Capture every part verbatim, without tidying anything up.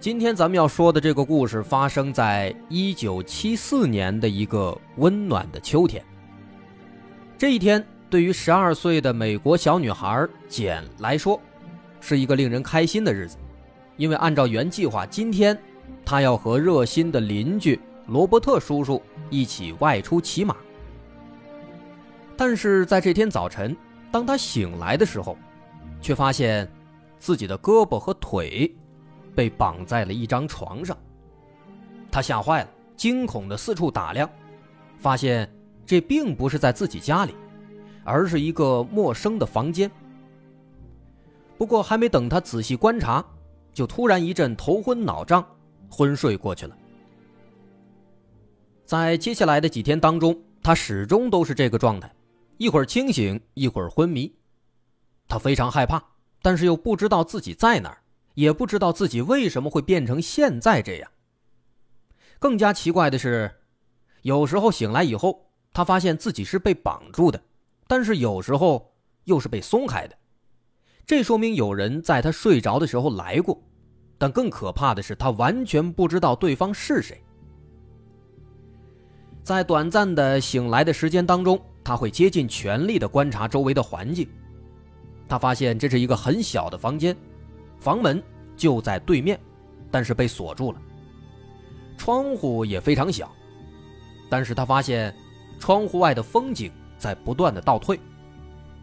今天咱们要说的这个故事发生在一九七四年的一个温暖的秋天。这一天对于十二岁的美国小女孩简来说是一个令人开心的日子，因为按照原计划，今天她要和热心的邻居罗伯特叔叔一起外出骑马。但是在这天早晨，当她醒来的时候，却发现自己的胳膊和腿被绑在了一张床上。他吓坏了，惊恐地四处打量，发现这并不是在自己家里，而是一个陌生的房间。不过还没等他仔细观察，就突然一阵头昏脑胀，昏睡过去了。在接下来的几天当中，他始终都是这个状态，一会儿清醒，一会儿昏迷。他非常害怕，但是又不知道自己在哪儿，也不知道自己为什么会变成现在这样。更加奇怪的是，有时候醒来以后，他发现自己是被绑住的，但是有时候又是被松开的。这说明有人在他睡着的时候来过，但更可怕的是，他完全不知道对方是谁。在短暂的醒来的时间当中，他会竭尽全力地观察周围的环境。他发现这是一个很小的房间，房门就在对面，但是被锁住了。窗户也非常小，但是他发现窗户外的风景在不断的倒退，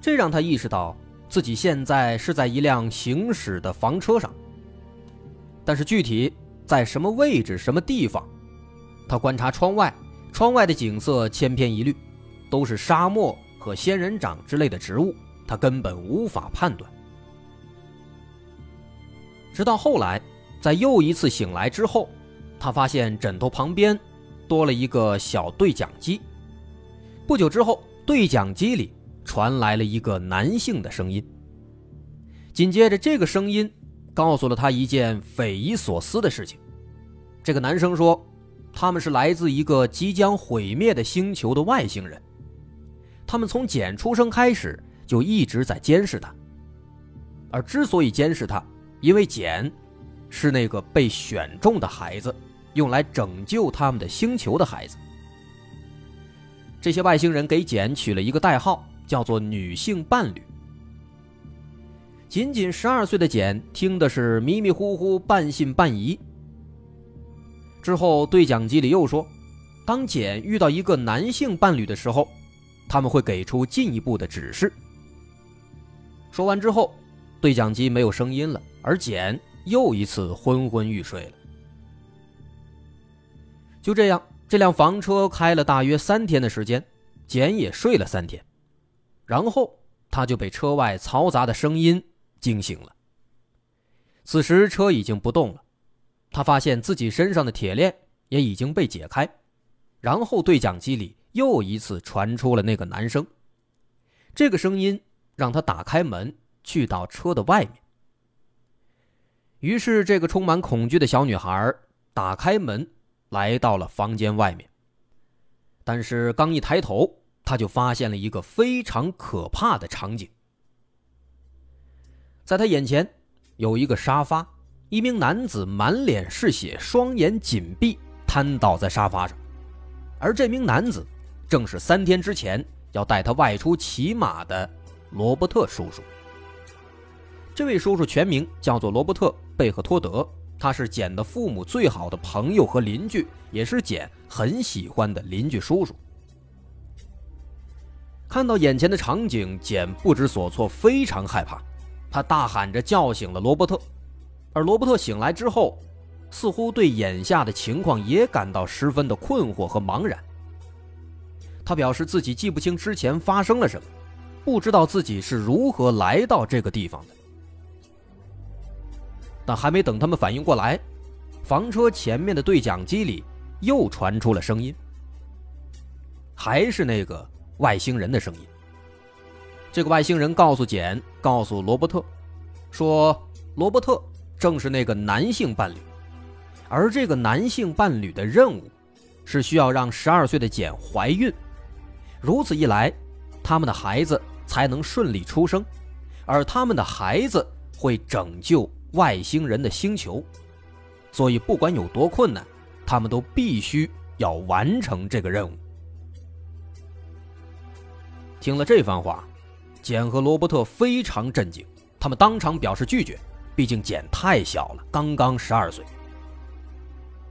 这让他意识到自己现在是在一辆行驶的房车上。但是具体在什么位置、什么地方，他观察窗外，窗外的景色千篇一律，都是沙漠和仙人掌之类的植物，他根本无法判断。直到后来，在又一次醒来之后，他发现枕头旁边多了一个小对讲机。不久之后，对讲机里传来了一个男性的声音。紧接着，这个声音告诉了他一件匪夷所思的事情。这个男生说，他们是来自一个即将毁灭的星球的外星人，他们从简出生开始就一直在监视他，而之所以监视他，因为简是那个被选中的孩子，用来拯救他们的星球的孩子。这些外星人给简取了一个代号，叫做女性伴侣。仅仅十二岁的简听的是迷迷糊糊，半信半疑。之后对讲机里又说，当简遇到一个男性伴侣的时候，他们会给出进一步的指示。说完之后，对讲机没有声音了，而简又一次昏昏欲睡了。就这样，这辆房车开了大约三天的时间，简也睡了三天，然后他就被车外嘈杂的声音惊醒了。此时车已经不动了，他发现自己身上的铁链也已经被解开，然后对讲机里又一次传出了那个男声。这个声音让他打开门，去到车的外面。于是这个充满恐惧的小女孩打开门，来到了房间外面。但是刚一抬头，她就发现了一个非常可怕的场景。在她眼前有一个沙发，一名男子满脸是血，双眼紧闭，瘫倒在沙发上。而这名男子正是三天之前要带她外出骑马的罗伯特叔叔。这位叔叔全名叫做罗伯特·贝克托德，他是简的父母最好的朋友和邻居，也是简很喜欢的邻居叔叔。看到眼前的场景，简不知所措，非常害怕，他大喊着叫醒了罗伯特。而罗伯特醒来之后，似乎对眼下的情况也感到十分的困惑和茫然。他表示自己记不清之前发生了什么，不知道自己是如何来到这个地方的。但还没等他们反应过来，房车前面的对讲机里又传出了声音，还是那个外星人的声音。这个外星人告诉简，告诉罗伯特，说罗伯特正是那个男性伴侣，而这个男性伴侣的任务是需要让十二岁的简怀孕，如此一来，他们的孩子才能顺利出生，而他们的孩子会拯救外星人的星球，所以不管有多困难，他们都必须要完成这个任务。听了这番话，简和罗伯特非常震惊，他们当场表示拒绝，毕竟简太小了，刚刚十二岁。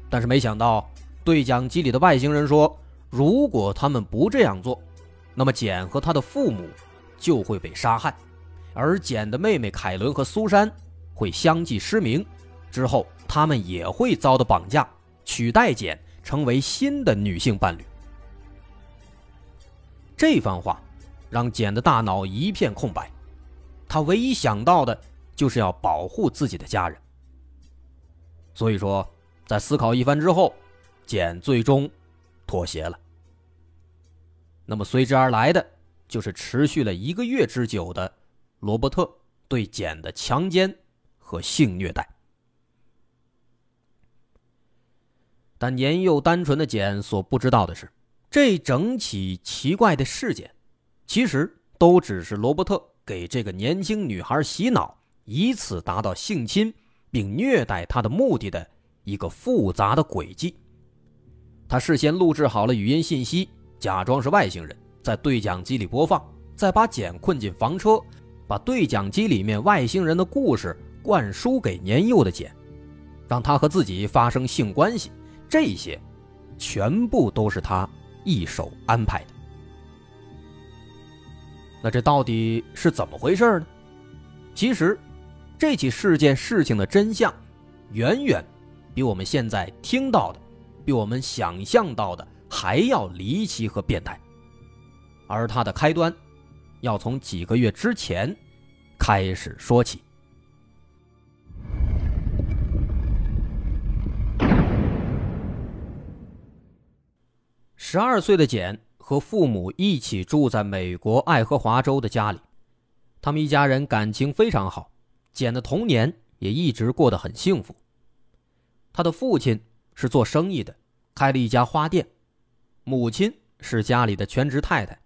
但是没想到，对讲机里的外星人说，如果他们不这样做，那么简和他的父母就会被杀害，而简的妹妹凯伦和苏珊会相继失明，之后他们也会遭到绑架，取代简成为新的女性伴侣。这番话让简的大脑一片空白，他唯一想到的就是要保护自己的家人。所以说，在思考一番之后，简最终妥协了。那么随之而来的就是持续了一个月之久的罗伯特对简的强奸和性虐待。但年幼单纯的简所不知道的是，这整起奇怪的事件其实都只是罗伯特给这个年轻女孩洗脑，以此达到性侵并虐待她的目的的一个复杂的轨迹。他事先录制好了语音信息，假装是外星人，在对讲机里播放，再把简困进房车，把对讲机里面外星人的故事灌输给年幼的简，让他和自己发生性关系，这些全部都是他一手安排的。那这到底是怎么回事呢？其实，这起事件事情的真相，远远比我们现在听到的，比我们想象到的还要离奇和变态，而它的开端要从几个月之前开始说起。十二岁的简和父母一起住在美国爱荷华州的家里，他们一家人感情非常好，简的童年也一直过得很幸福。他的父亲是做生意的，开了一家花店，母亲是家里的全职太太，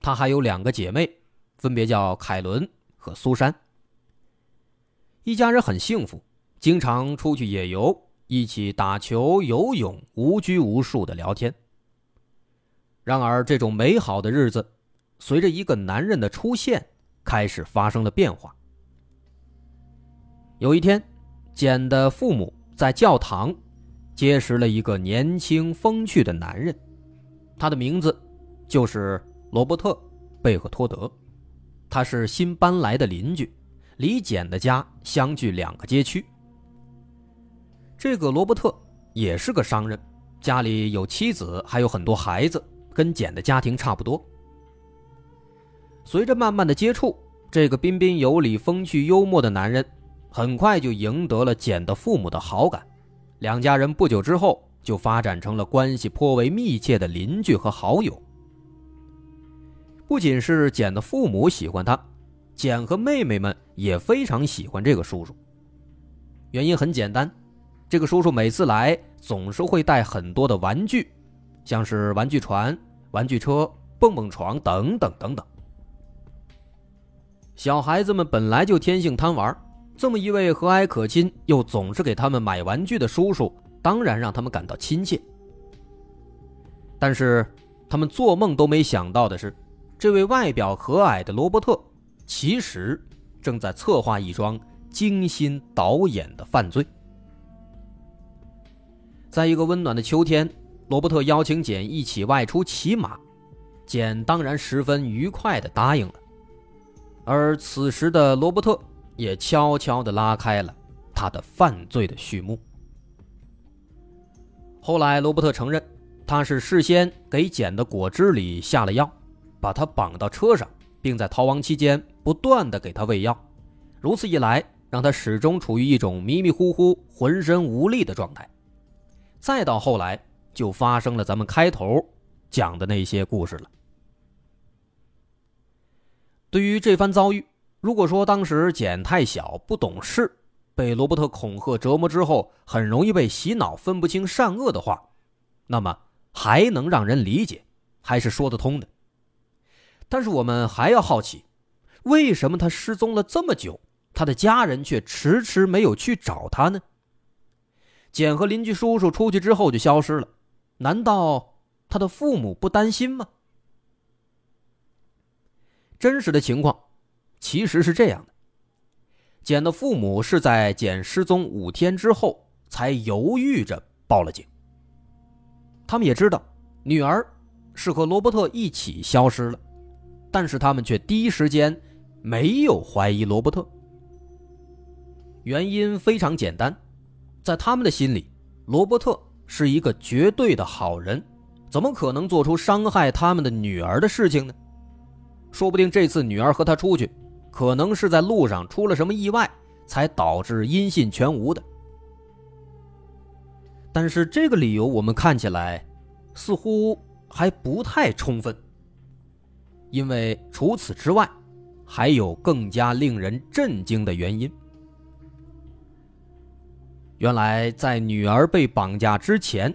她还有两个姐妹，分别叫凯伦和苏珊。一家人很幸福，经常出去野游，一起打球、游泳，无拘无束的聊天。然而，这种美好的日子随着一个男人的出现开始发生了变化。有一天，简的父母在教堂结识了一个年轻风趣的男人，他的名字就是罗伯特·贝赫托德，他是新搬来的邻居，离简的家相距两个街区。这个罗伯特也是个商人，家里有妻子，还有很多孩子，跟简的家庭差不多。随着慢慢的接触，这个彬彬有礼、风趣幽默的男人很快就赢得了简的父母的好感，两家人不久之后就发展成了关系颇为密切的邻居和好友。不仅是简的父母喜欢他，简和妹妹们也非常喜欢这个叔叔。原因很简单，这个叔叔每次来总是会带很多的玩具，像是玩具船、玩具车、蹦蹦床等等等等。小孩子们本来就天性贪玩，这么一位和蔼可亲又总是给他们买玩具的叔叔，当然让他们感到亲切。但是他们做梦都没想到的是，这位外表和蔼的罗伯特其实正在策划一桩精心导演的犯罪。在一个温暖的秋天，罗伯特邀请简一起外出骑马，简当然十分愉快地答应了。而此时的罗伯特也悄悄地拉开了他的犯罪的序幕。后来罗伯特承认，他是事先给简的果汁里下了药，把他绑到车上，并在逃亡期间不断地给他喂药，如此一来，让他始终处于一种迷迷糊糊、浑身无力的状态。再到后来，就发生了咱们开头讲的那些故事了。对于这番遭遇，如果说当时简太小不懂事，被罗伯特恐吓折磨之后很容易被洗脑，分不清善恶的话，那么还能让人理解，还是说得通的。但是我们还要好奇，为什么他失踪了这么久，他的家人却迟迟没有去找他呢？简和邻居叔叔出去之后就消失了，难道他的父母不担心吗？真实的情况其实是这样的，简的父母是在简失踪五天之后才犹豫着报了警。他们也知道女儿是和罗伯特一起消失了，但是他们却第一时间没有怀疑罗伯特。原因非常简单，在他们的心里，罗伯特是一个绝对的好人，怎么可能做出伤害他们的女儿的事情呢？说不定这次女儿和他出去，可能是在路上出了什么意外，才导致音信全无的。但是这个理由我们看起来似乎还不太充分，因为除此之外还有更加令人震惊的原因。原来在女儿被绑架之前，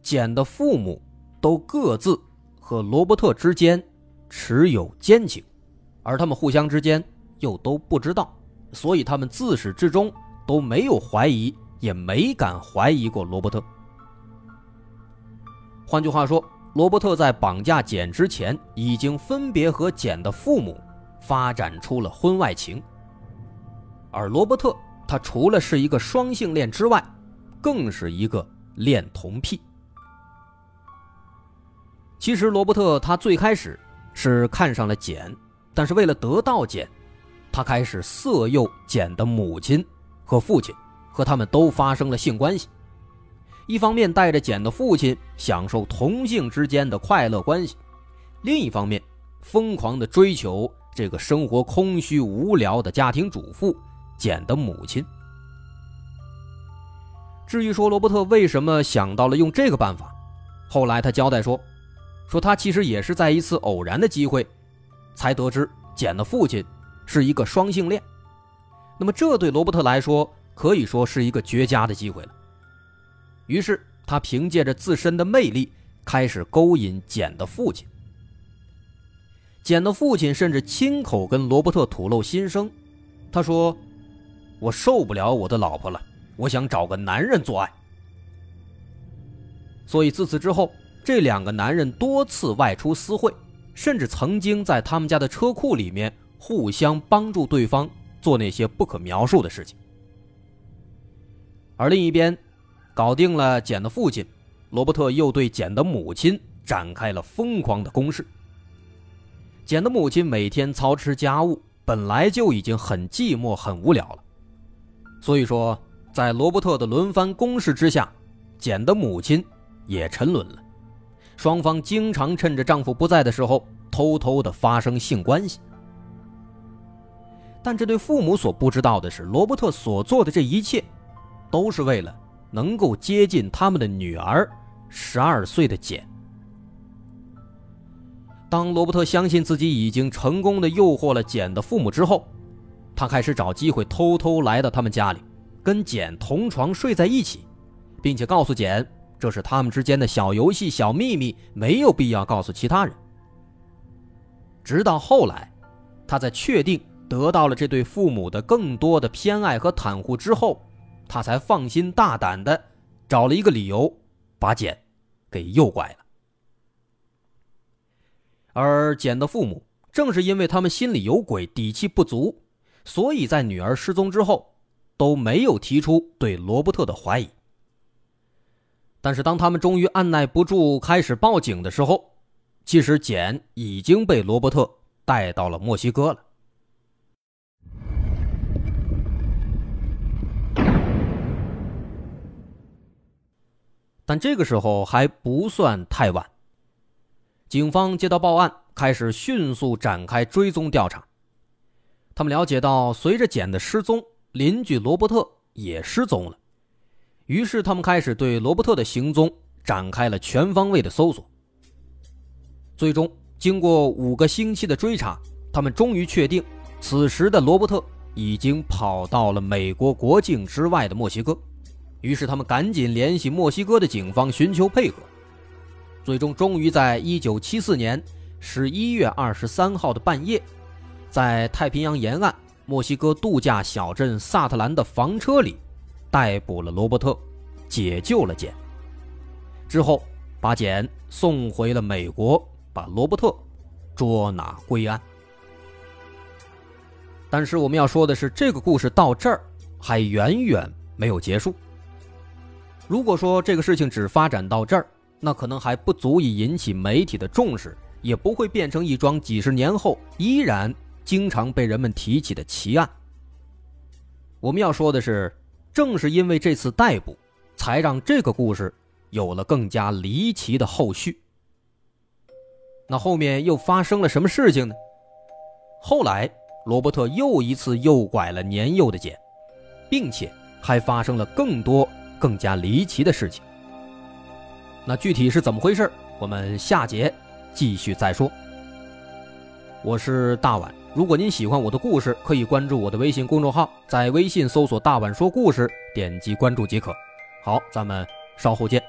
简的父母都各自和罗伯特之间持有奸情，而他们互相之间又都不知道，所以他们自始至终都没有怀疑，也没敢怀疑过罗伯特。换句话说，罗伯特在绑架简之前，已经分别和简的父母发展出了婚外情，而罗伯特他除了是一个双性恋之外，更是一个恋童癖。其实罗伯特他最开始是看上了简，但是为了得到简，他开始色诱简的母亲和父亲，和他们都发生了性关系。一方面带着简的父亲享受同性之间的快乐关系，另一方面疯狂地追求这个生活空虚无聊的家庭主妇简的母亲。至于说罗伯特为什么想到了用这个办法，后来他交代说说他其实也是在一次偶然的机会才得知简的父亲是一个双性恋，那么这对罗伯特来说可以说是一个绝佳的机会了。于是他凭借着自身的魅力开始勾引简的父亲，简的父亲甚至亲口跟罗伯特吐露心声，他说我受不了我的老婆了，我想找个男人做爱。所以自此之后，这两个男人多次外出私会，甚至曾经在他们家的车库里面互相帮助对方做那些不可描述的事情。而另一边，搞定了简的父亲，罗伯特又对简的母亲展开了疯狂的攻势。简的母亲每天操持家务，本来就已经很寂寞很无聊了，所以说在罗伯特的轮番攻势之下，简的母亲也沉沦了，双方经常趁着丈夫不在的时候偷偷的发生性关系。但这对父母所不知道的是，罗伯特所做的这一切都是为了能够接近他们的女儿十二岁的简。当罗伯特相信自己已经成功的诱惑了简的父母之后，他开始找机会偷偷来到他们家里，跟简同床睡在一起，并且告诉简这是他们之间的小游戏小秘密，没有必要告诉其他人。直到后来他在确定得到了这对父母的更多的偏爱和袒护之后，他才放心大胆的找了一个理由把简给诱拐了。而简的父母正是因为他们心里有鬼，底气不足，所以在女儿失踪之后都没有提出对罗伯特的怀疑。但是当他们终于按耐不住开始报警的时候，其实简已经被罗伯特带到了墨西哥了。但这个时候还不算太晚，警方接到报案，开始迅速展开追踪调查。他们了解到，随着简的失踪，邻居罗伯特也失踪了，于是他们开始对罗伯特的行踪展开了全方位的搜索。最终，经过五个星期的追查，他们终于确定，此时的罗伯特已经跑到了美国国境之外的墨西哥。于是他们赶紧联系墨西哥的警方寻求配合，最终终于在一九七四年十一月二十三号的半夜，在太平洋沿岸墨西哥度假小镇萨特兰的房车里逮捕了罗伯特，解救了简，之后把简送回了美国，把罗伯特捉拿归案。但是我们要说的是，这个故事到这儿还远远没有结束。如果说这个事情只发展到这儿，那可能还不足以引起媒体的重视，也不会变成一桩几十年后依然经常被人们提起的奇案。我们要说的是，正是因为这次逮捕，才让这个故事有了更加离奇的后续。那后面又发生了什么事情呢？后来罗伯特又一次诱拐了年幼的简，并且还发生了更多更加离奇的事情。那具体是怎么回事，我们下节继续再说。我是大碗，如果您喜欢我的故事，可以关注我的微信公众号，在微信搜索大碗说故事，点击关注即可。好，咱们稍后见。